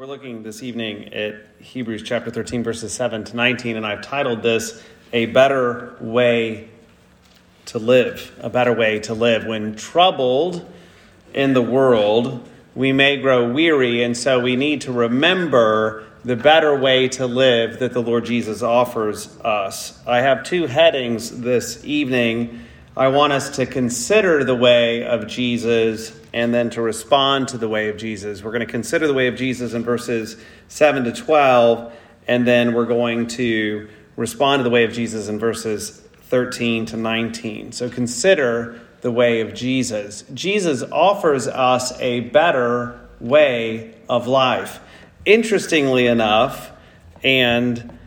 we're looking this evening at Hebrews chapter 13, verses 7 to 19, and I've titled this, A Better Way to Live. A Better Way to Live. When troubled in the world, we may grow weary, and so we need to remember the better way to live that the Lord Jesus offers us. I have two headings this evening. I want us to consider the way of Jesus and then to respond to the way of Jesus. We're going to consider the way of Jesus in verses 7 to 12, and then we're going to respond to the way of Jesus in verses 13 to 19. So consider the way of Jesus. Jesus offers us a better way of life. Interestingly enough, and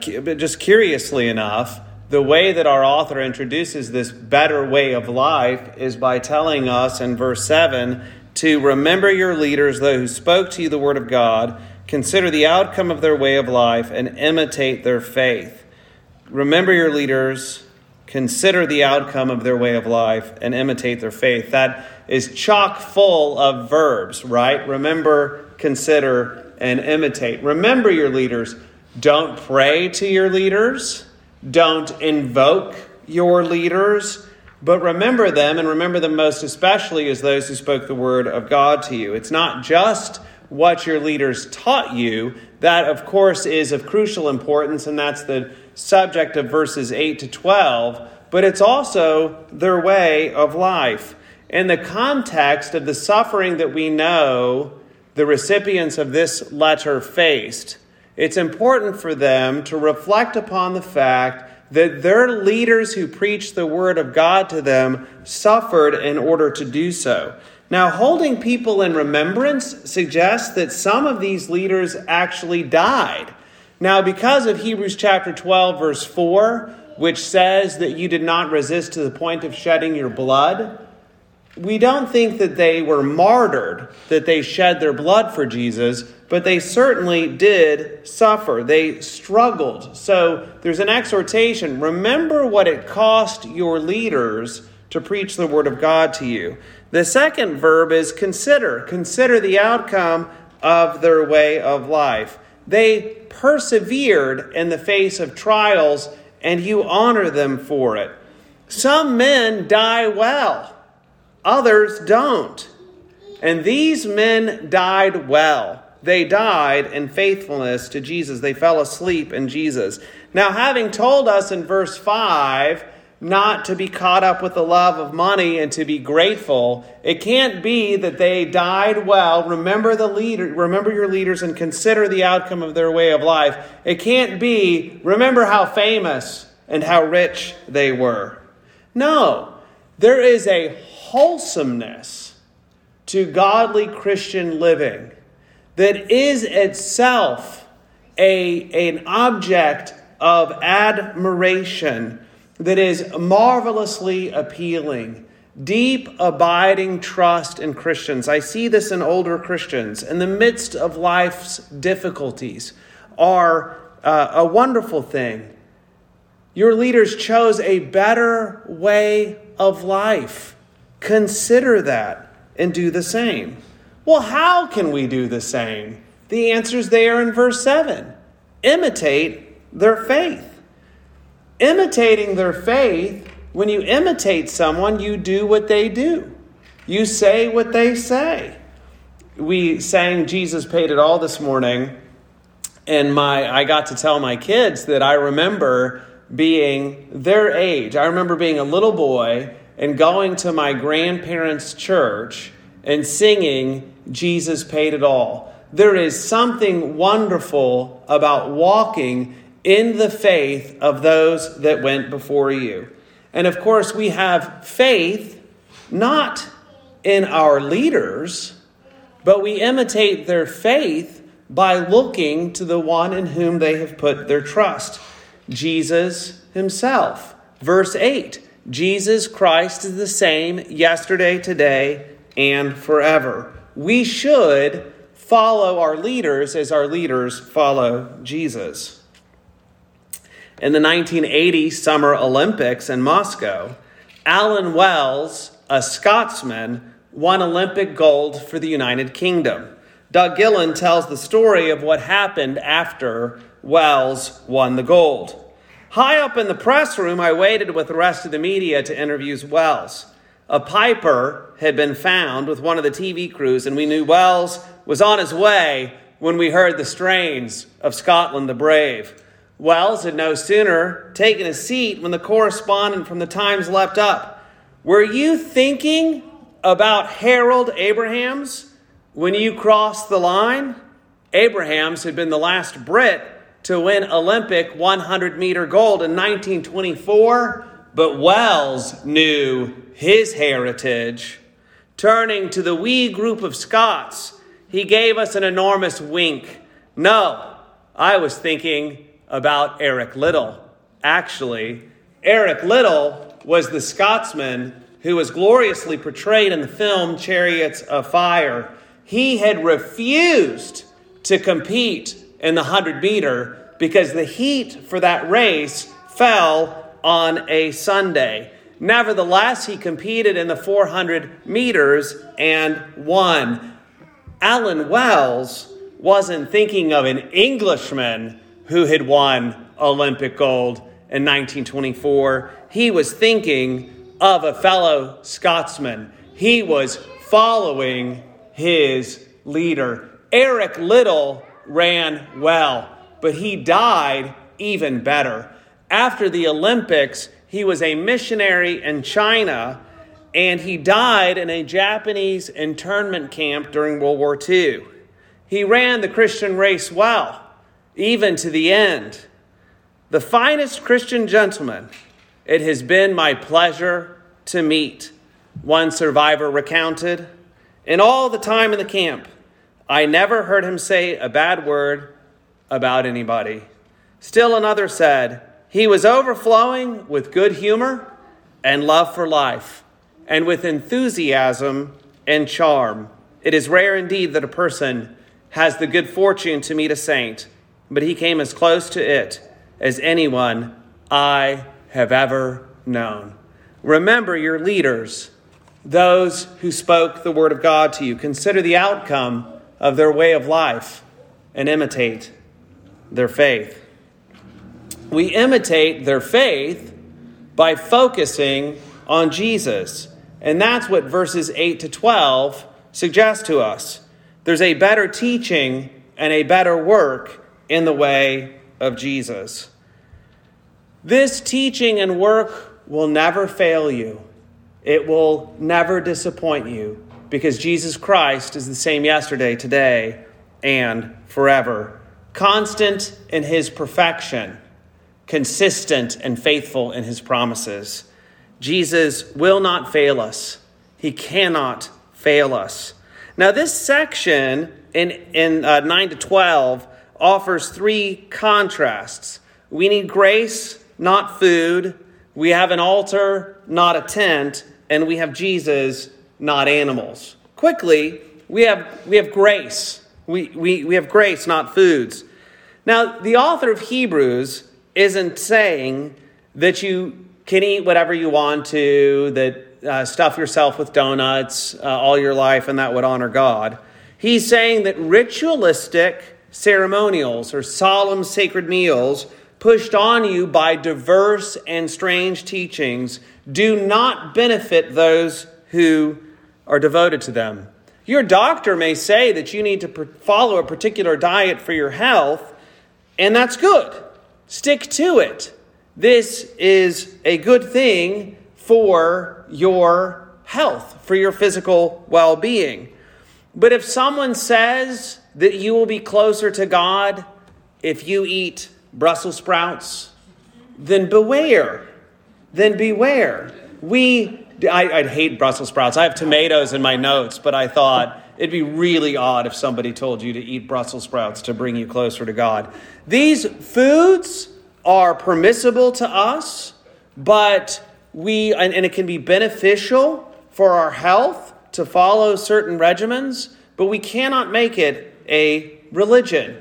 just curiously enough, the way that our author introduces this better way of life is by telling us in verse 7 to remember your leaders, those who spoke to you the word of God, consider the outcome of their way of life, and imitate their faith. Remember your leaders, consider the outcome of their way of life, and imitate their faith. That is chock full of verbs, right? Remember, consider, and imitate. Remember your leaders. Don't pray to your leaders. Don't invoke your leaders, but remember them, and remember them most especially as those who spoke the word of God to you. It's not just what your leaders taught you. That, of course, is of crucial importance, and that's the subject of verses 8 to 12, but it's also their way of life. In the context of the suffering that we know the recipients of this letter faced, it's important for them to reflect upon the fact that their leaders who preached the word of God to them suffered in order to do so. Now, holding people in remembrance suggests that some of these leaders actually died. Now, because of Hebrews chapter 12, verse 4, which says that you did not resist to the point of shedding your blood, we don't think that they were martyred, that they shed their blood for Jesus, but they certainly did suffer. They struggled. So there's an exhortation. Remember what it cost your leaders to preach the word of God to you. The second verb is consider. Consider the outcome of their way of life. They persevered in the face of trials, and you honor them for it. Some men die well. Others don't. And these men died well. They died in faithfulness to Jesus. They fell asleep in Jesus. Now, having told us in verse 5 not to be caught up with the love of money and to be grateful, it can't be that they died well. Remember your leaders and consider the outcome of their way of life. It can't be, remember how famous and how rich they were. No, there is a wholesomeness to godly Christian living that is itself an object of admiration that is marvelously appealing, deep, abiding trust in Christians. I see this in older Christians. In the midst of life's difficulties are a wonderful thing. Your leaders chose a better way of life. Consider that and do the same. Well, how can we do the same? The answer is there in verse 7. Imitate their faith. Imitating their faith, when you imitate someone, you do what they do. You say what they say. We sang Jesus Paid It All this morning, and I got to tell my kids that I remember being their age. I remember being a little boy and going to my grandparents' church and singing, Jesus Paid It All. There is something wonderful about walking in the faith of those that went before you. And of course, we have faith not in our leaders, but we imitate their faith by looking to the one in whom they have put their trust, Jesus himself. Verse 8. Jesus Christ is the same yesterday, today, and forever. We should follow our leaders as our leaders follow Jesus. In the 1980 Summer Olympics in Moscow, Alan Wells, a Scotsman, won Olympic gold for the United Kingdom. Doug Gillen tells the story of what happened after Wells won the gold. High up in the press room, I waited with the rest of the media to interview Wells. A piper had been found with one of the TV crews, and we knew Wells was on his way when we heard the strains of Scotland the Brave. Wells had no sooner taken a seat when the correspondent from the Times leapt up. "Were you thinking about Harold Abrahams when you crossed the line?" Abrahams had been the last Brit to win Olympic 100-meter gold in 1924, but Wells knew his heritage. Turning to the wee group of Scots, he gave us an enormous wink. "No, I was thinking about Eric Liddell." Actually, Eric Liddell was the Scotsman who was gloriously portrayed in the film Chariots of Fire. He had refused to compete in the 100-meter because the heat for that race fell on a Sunday. Nevertheless, he competed in the 400 meters and won. Alan Wells wasn't thinking of an Englishman who had won Olympic gold in 1924. He was thinking of a fellow Scotsman. He was following his leader. Eric Liddell ran well, but he died even better. After the Olympics, he was a missionary in China, and he died in a Japanese internment camp during World War II. He ran the Christian race well, even to the end. The finest Christian gentleman it has been my pleasure to meet, one survivor recounted. In all the time in the camp, I never heard him say a bad word about anybody. Still another said, he was overflowing with good humor and love for life, and with enthusiasm and charm. It is rare indeed that a person has the good fortune to meet a saint, but he came as close to it as anyone I have ever known. Remember your leaders, those who spoke the word of God to you. Consider the outcome of their way of life and imitate their faith. We imitate their faith by focusing on Jesus. And that's what verses 8 to 12 suggest to us. There's a better teaching and a better work in the way of Jesus. This teaching and work will never fail you. It will never disappoint you, because Jesus Christ is the same yesterday, today, and forever. Constant in his perfection, consistent and faithful in his promises. Jesus will not fail us. He cannot fail us. Now, this section in 9 to 12 offers three contrasts. We need grace, not food. We have an altar, not a tent. And we have Jesus, not animals. Quickly, we have grace. We have grace, not foods. Now, the author of Hebrews isn't saying that you can eat whatever you want to, that stuff yourself with donuts all your life, and that would honor God. He's saying that ritualistic ceremonials or solemn sacred meals pushed on you by diverse and strange teachings do not benefit those who are devoted to them. Your doctor may say that you need to follow a particular diet for your health, and that's good. Stick to it. This is a good thing for your health, for your physical well-being. But if someone says that you will be closer to God if you eat Brussels sprouts, then beware. I'd hate Brussels sprouts. I have tomatoes in my notes, but I thought it'd be really odd if somebody told you to eat Brussels sprouts to bring you closer to God. These foods are permissible to us, but and it can be beneficial for our health to follow certain regimens, but we cannot make it a religion.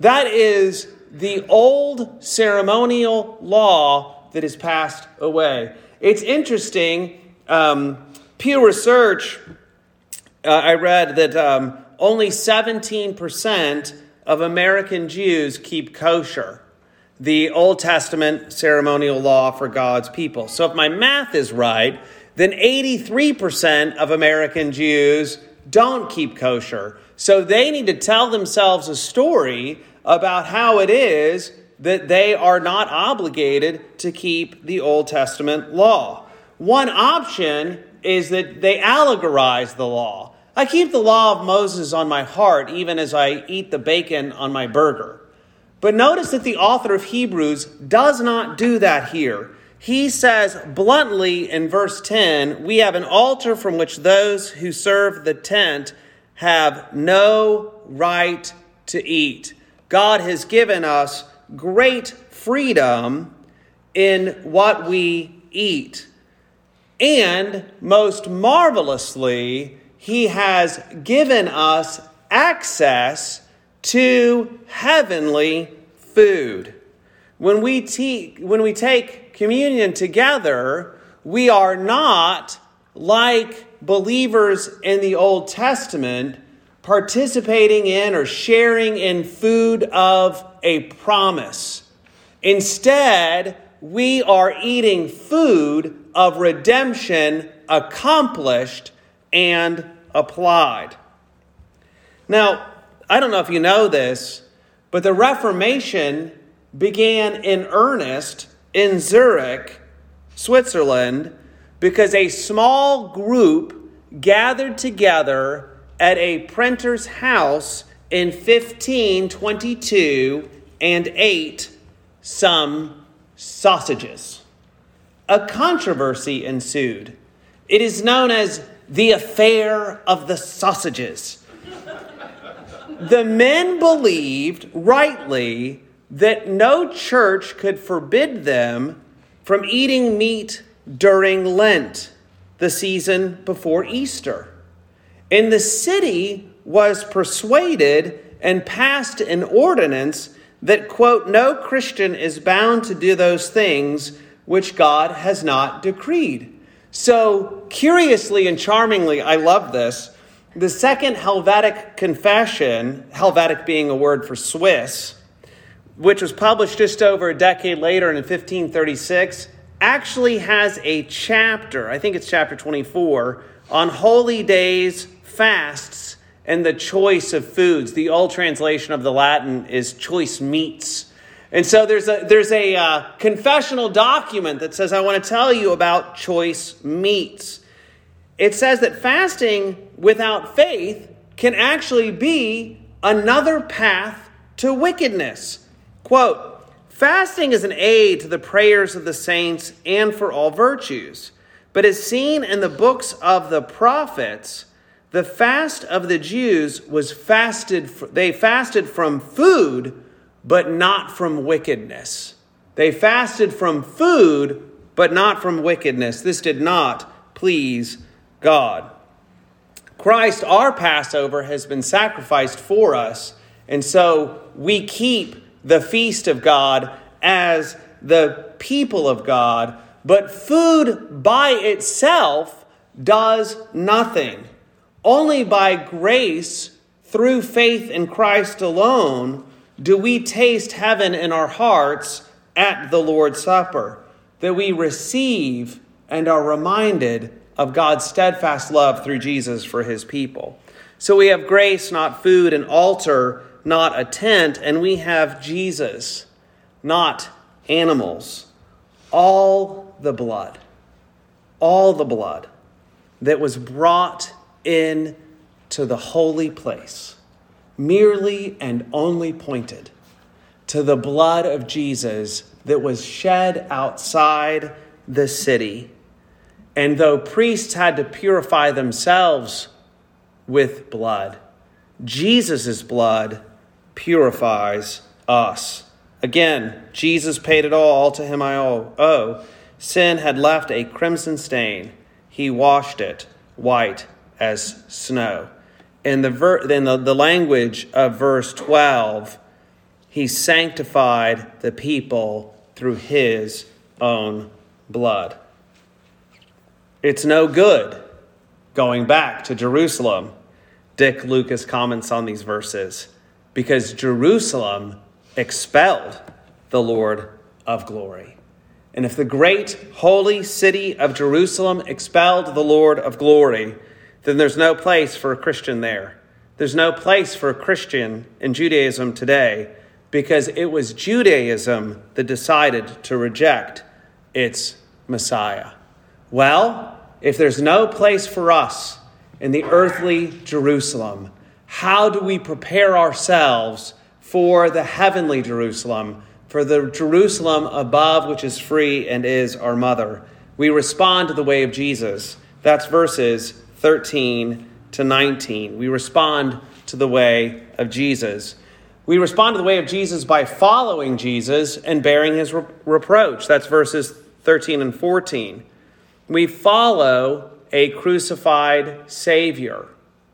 That is the old ceremonial law that has passed away. It's interesting, Pew Research, I read that only 17% of American Jews keep kosher, the Old Testament ceremonial law for God's people. So if my math is right, then 83% of American Jews don't keep kosher. So they need to tell themselves a story about how it is that they are not obligated to keep the Old Testament law. One option is that they allegorize the law. I keep the law of Moses on my heart, even as I eat the bacon on my burger. But notice that the author of Hebrews does not do that here. He says bluntly in verse 10, we have an altar from which those who serve the tent have no right to eat. God has given us great freedom in what we eat. And most marvelously, he has given us access to heavenly food. When we take communion together, we are not, like believers in the Old Testament, participating in or sharing in food of a promise. Instead, we are eating food of redemption accomplished and applied. Now, I don't know if you know this, but the Reformation began in earnest in Zurich, Switzerland, because a small group gathered together at a printer's house in 1522 and ate some sausages. A controversy ensued. It is known as the affair of the sausages. The men believed, rightly, that no church could forbid them from eating meat during Lent, the season before Easter. And the city was persuaded and passed an ordinance that, quote, no Christian is bound to do those things which God has not decreed. So, curiously and charmingly, I love this, the Second Helvetic Confession, Helvetic being a word for Swiss, which was published just over a decade later in 1536, actually has a chapter, I think it's chapter 24, on holy days, fasts, and the choice of foods. The old translation of the Latin is choice meats. And so there's a confessional document that says, I want to tell you about choice meats. It says that fasting without faith can actually be another path to wickedness. Quote, fasting is an aid to the prayers of the saints and for all virtues. But as seen in the books of the prophets, the fast of the Jews was they fasted from food, but not from wickedness. They fasted from food, but not from wickedness. This did not please God. Christ, our Passover, has been sacrificed for us, and so we keep the feast of God as the people of God, but food by itself does nothing. Only by grace, through faith in Christ alone, do we taste heaven in our hearts at the Lord's Supper, that we receive and are reminded of God's steadfast love through Jesus for his people. So we have grace, not food, an altar, not a tent, and we have Jesus, not animals. All the blood that was brought in to the holy place merely and only pointed to the blood of Jesus that was shed outside the city. And though priests had to purify themselves with blood, Jesus' blood purifies us. Again, Jesus paid it all to him I owe. Sin had left a crimson stain. He washed it white as snow. In the language of verse 12, he sanctified the people through his own blood. It's no good going back to Jerusalem Dick Lucas comments on these verses, because Jerusalem expelled the Lord of glory. And if the great holy city of Jerusalem expelled the Lord of glory, then there's no place for a Christian there. There's no place for a Christian in Judaism today, because it was Judaism that decided to reject its Messiah. Well, if there's no place for us in the earthly Jerusalem, how do we prepare ourselves for the heavenly Jerusalem, for the Jerusalem above, which is free and is our mother? We respond to the way of Jesus. That's verses 13 to 19. We respond to the way of Jesus. We respond to the way of Jesus by following Jesus and bearing his reproach. That's verses 13 and 14. We follow a crucified Savior.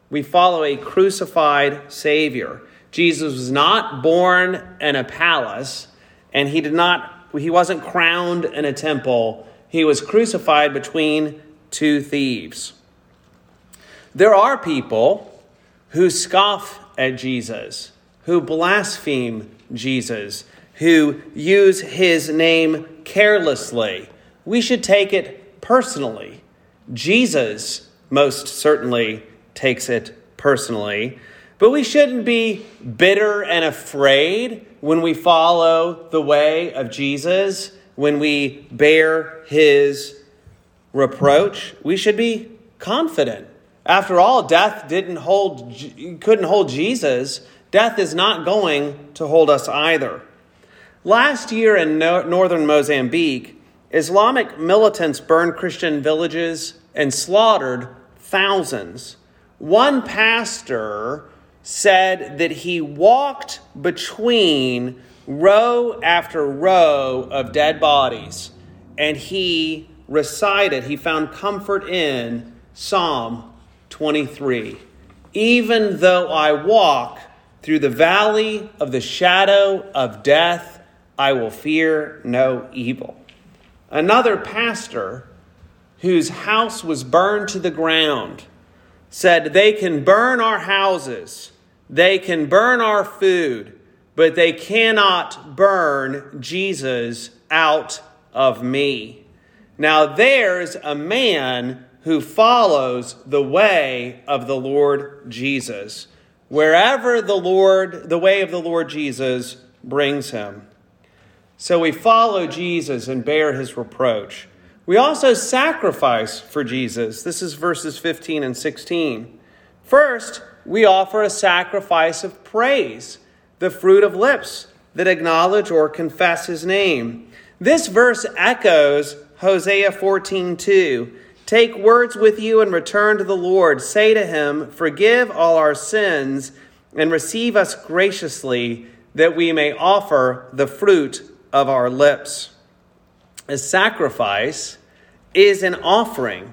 We follow a crucified Savior. Jesus was not born in a palace, and he wasn't crowned in a temple. He was crucified between two thieves. There are people who scoff at Jesus, who blaspheme Jesus, who use his name carelessly. We should take it personally. Jesus most certainly takes it personally. But we shouldn't be bitter and afraid when we follow the way of Jesus, when we bear his reproach. We should be confident. After all, death couldn't hold Jesus. Death is not going to hold us either. Last year in northern Mozambique, Islamic militants burned Christian villages and slaughtered thousands. One pastor said that he walked between row after row of dead bodies, and he found comfort in Psalm 23. Even though I walk through the valley of the shadow of death, I will fear no evil. Another pastor whose house was burned to the ground said, they can burn our houses, they can burn our food, but they cannot burn Jesus out of me. Now there's a man who follows the way of the Lord Jesus, wherever the way of the Lord Jesus brings him. So we follow Jesus and bear his reproach. We also sacrifice for Jesus. This is verses 15 and 16. First, we offer a sacrifice of praise, the fruit of lips that acknowledge or confess his name. This verse echoes Hosea 14:2. Take words with you and return to the Lord. Say to him, forgive all our sins and receive us graciously, that we may offer the fruit of our lips. A sacrifice is an offering,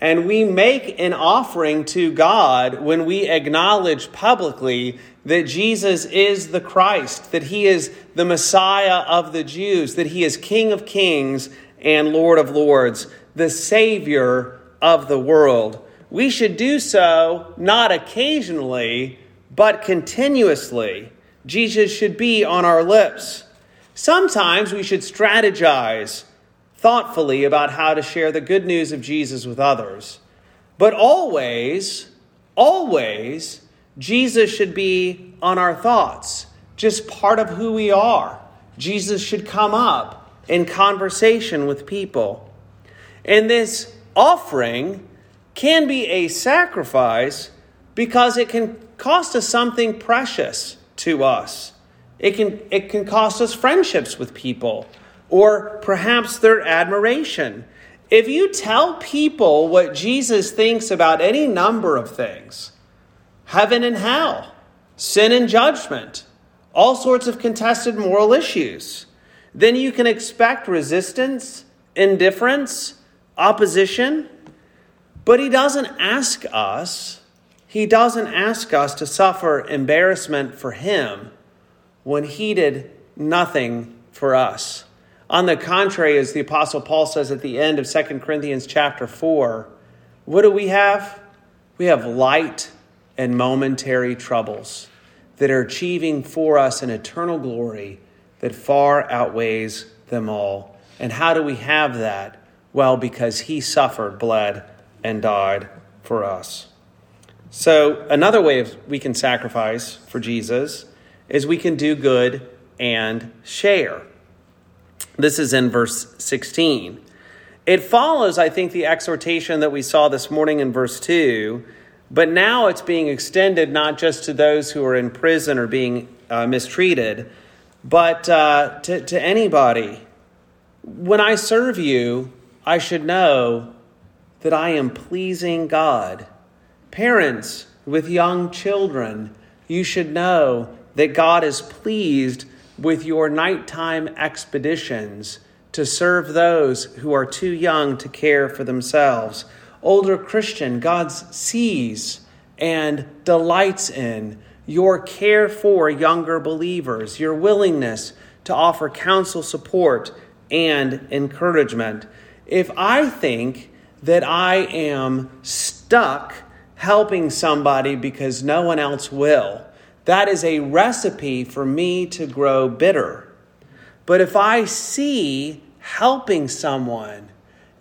and we make an offering to God when we acknowledge publicly that Jesus is the Christ, that he is the Messiah of the Jews, that he is King of Kings and Lord of Lords, the Savior of the world. We should do so not occasionally, but continuously. Jesus should be on our lips. Sometimes we should strategize thoughtfully about how to share the good news of Jesus with others. But always, always, Jesus should be on our thoughts, just part of who we are. Jesus should come up in conversation with people. And this offering can be a sacrifice because it can cost us something precious to us. It can cost us friendships with people, or perhaps their admiration. If you tell people what Jesus thinks about any number of things, heaven and hell, sin and judgment, all sorts of contested moral issues, then you can expect resistance, indifference, opposition. But he doesn't ask us to suffer embarrassment for him when he did nothing for us. On the contrary, as the Apostle Paul says at the end of Second Corinthians chapter 4, what do we have? We have light and momentary troubles that are achieving for us an eternal glory that far outweighs them all. And how do we have that? Well, because he suffered, bled, and died for us. So another way we can sacrifice for Jesus is we can do good and share. This is in verse 16. It follows, I think, the exhortation that we saw this morning in verse 2, but now it's being extended not just to those who are in prison or being mistreated, but to anybody. When I serve you, I should know that I am pleasing God. Parents with young children, you should know that God is pleased with your nighttime expeditions to serve those who are too young to care for themselves. Older Christian, God sees and delights in your care for younger believers, your willingness to offer counsel, support, and encouragement. If I think that I am stuck helping somebody because no one else will, that is a recipe for me to grow bitter. But if I see helping someone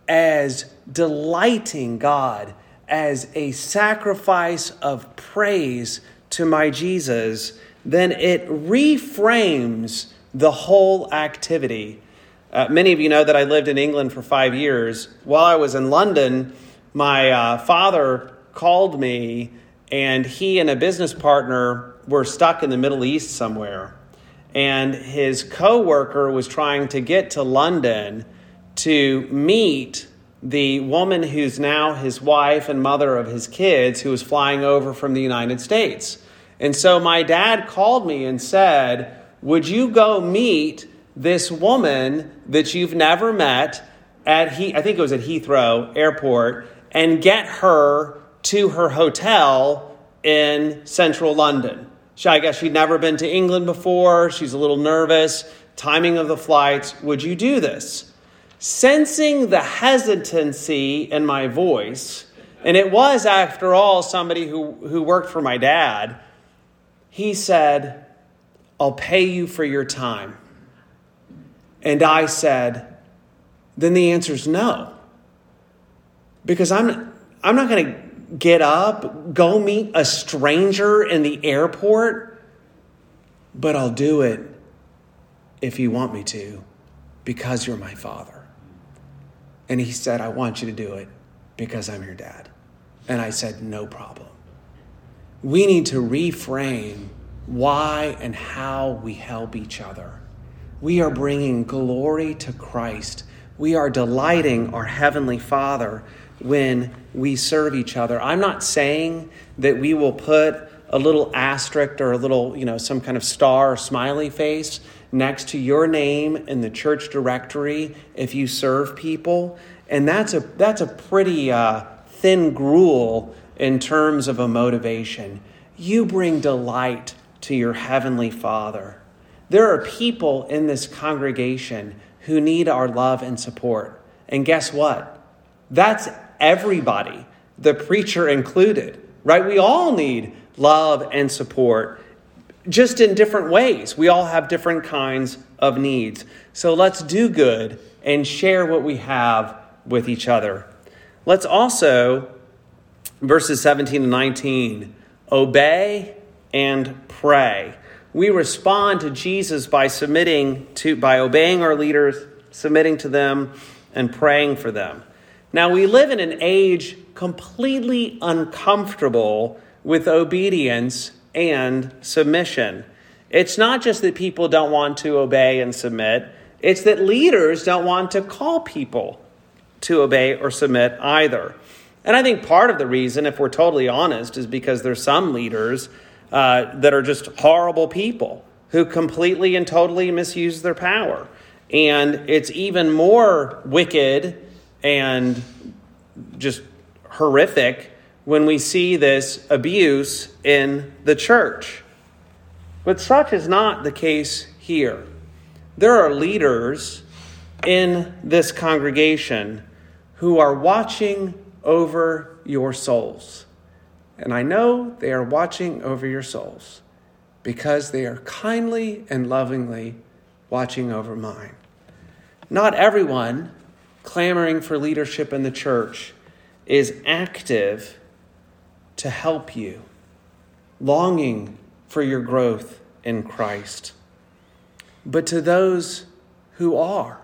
as delighting God, as a sacrifice of praise to my Jesus, then it reframes the whole activity. Many of you know that I lived in England for 5 years. While I was in London, my father called me, and he and a business partner were stuck in the Middle East somewhere. And his coworker was trying to get to London to meet the woman who's now his wife and mother of his kids, who was flying over from the United States. And so my dad called me and said, "Would you go meet this woman that you've never met at I think it was at Heathrow Airport, and get her to her hotel in central London." I guess she'd never been to England before. She's a little nervous. Timing of the flights. Would you do this? Sensing the hesitancy in my voice, and it was, after all, somebody who worked for my dad, he said, "I'll pay you for your time." And I said, then the answer's no. Because I'm not going to get up, go meet a stranger in the airport, but I'll do it if you want me to, because you're my father. And he said, "I want you to do it because I'm your dad." And I said, "No problem." We need to reframe why and how we help each other. We are bringing glory to Christ. We are delighting our Heavenly Father when we serve each other. I'm not saying that we will put a little asterisk or a little, some kind of star or smiley face next to your name in the church directory if you serve people. And that's a pretty thin gruel in terms of a motivation. You bring delight to your Heavenly Father. There are people in this congregation who need our love and support. And guess what? That's everybody, the preacher included, right? We all need love and support, just in different ways. We all have different kinds of needs. So let's do good and share what we have with each other. Let's also, verses 17 and 19, obey and pray. We respond to Jesus by by obeying our leaders, submitting to them, and praying for them. Now, we live in an age completely uncomfortable with obedience and submission. It's not just that people don't want to obey and submit. It's that leaders don't want to call people to obey or submit either. And I think part of the reason, if we're totally honest, is because there's some leaders that are just horrible people who completely and totally misuse their power. And it's even more wicked and just horrific when we see this abuse in the church. But such is not the case here. There are leaders in this congregation who are watching over your souls. and I know they are watching over your souls because they are kindly and lovingly watching over mine." Not everyone clamoring for leadership in the church is active to help you, longing for your growth in Christ. But to those who are,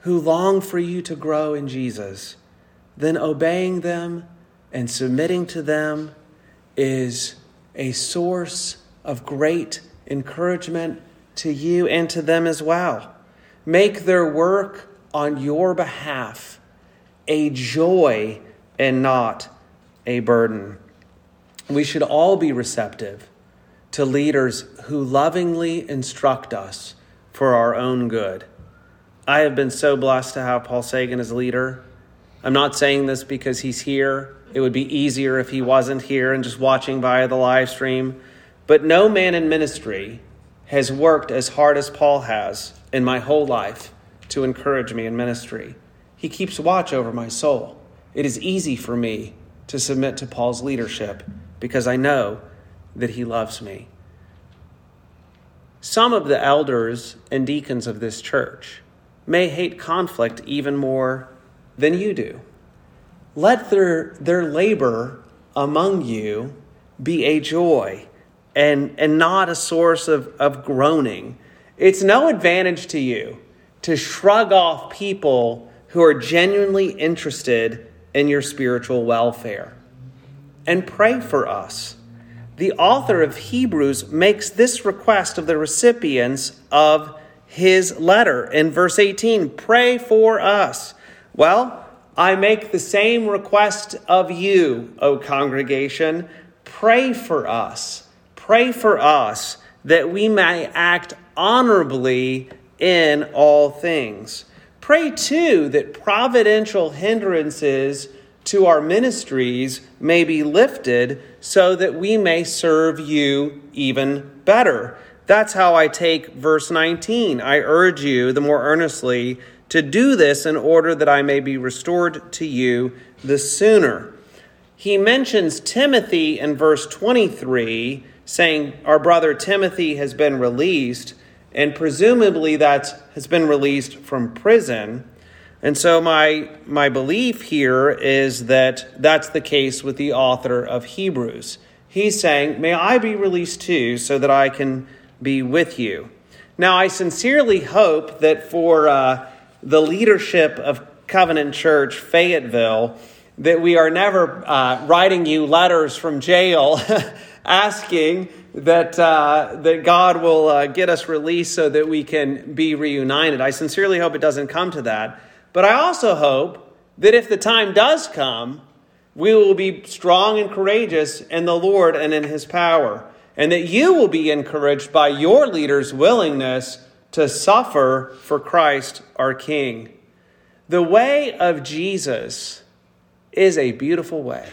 who long for you to grow in Jesus, then obeying them and submitting to them is a source of great encouragement to you and to them as well. Make their work on your behalf a joy and not a burden. We should all be receptive to leaders who lovingly instruct us for our own good. I have been so blessed to have Paul Sagan as a leader. I'm not saying this because he's here. It would be easier if he wasn't here and just watching via the live stream. But no man in ministry has worked as hard as Paul has in my whole life to encourage me in ministry. He keeps watch over my soul. It is easy for me to submit to Paul's leadership because I know that he loves me. Some of the elders and deacons of this church may hate conflict even more than you do. Let their labor among you be a joy and not a source of groaning. It's no advantage to you to shrug off people who are genuinely interested in your spiritual welfare. And pray for us. The author of Hebrews makes this request of the recipients of his letter in verse 18. Pray for us. Well, I make the same request of you, O congregation. Pray for us. Pray for us that we may act honorably in all things. Pray, too, that providential hindrances to our ministries may be lifted so that we may serve you even better. That's how I take verse 19. I urge you the more earnestly to do this in order that I may be restored to you the sooner. He mentions Timothy in verse 23, saying our brother Timothy has been released, and presumably that has been released from prison. And so my belief here is that that's the case with the author of Hebrews. He's saying, may I be released too so that I can be with you. Now, I sincerely hope that for the leadership of Covenant Church Fayetteville, that we are never writing you letters from jail asking that God will get us released so that we can be reunited. I sincerely hope it doesn't come to that. But I also hope that if the time does come, we will be strong and courageous in the Lord and in his power, and that you will be encouraged by your leader's willingness to suffer for Christ our King. The way of Jesus is a beautiful way.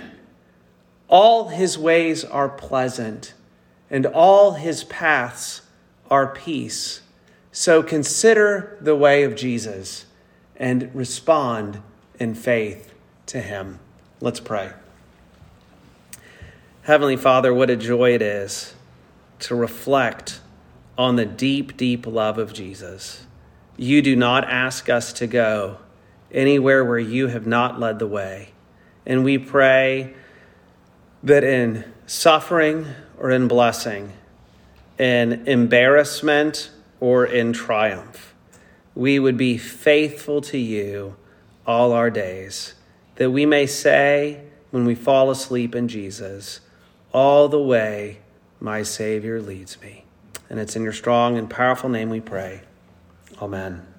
All his ways are pleasant, and all his paths are peace. So consider the way of Jesus and respond in faith to him. Let's pray. Heavenly Father, what a joy it is to reflect on the deep, deep love of Jesus. You do not ask us to go anywhere where you have not led the way. And we pray that in suffering or in blessing, in embarrassment or in triumph, we would be faithful to you all our days, that we may say when we fall asleep in Jesus, all the way my Savior leads me. And it's in your strong and powerful name we pray. Amen.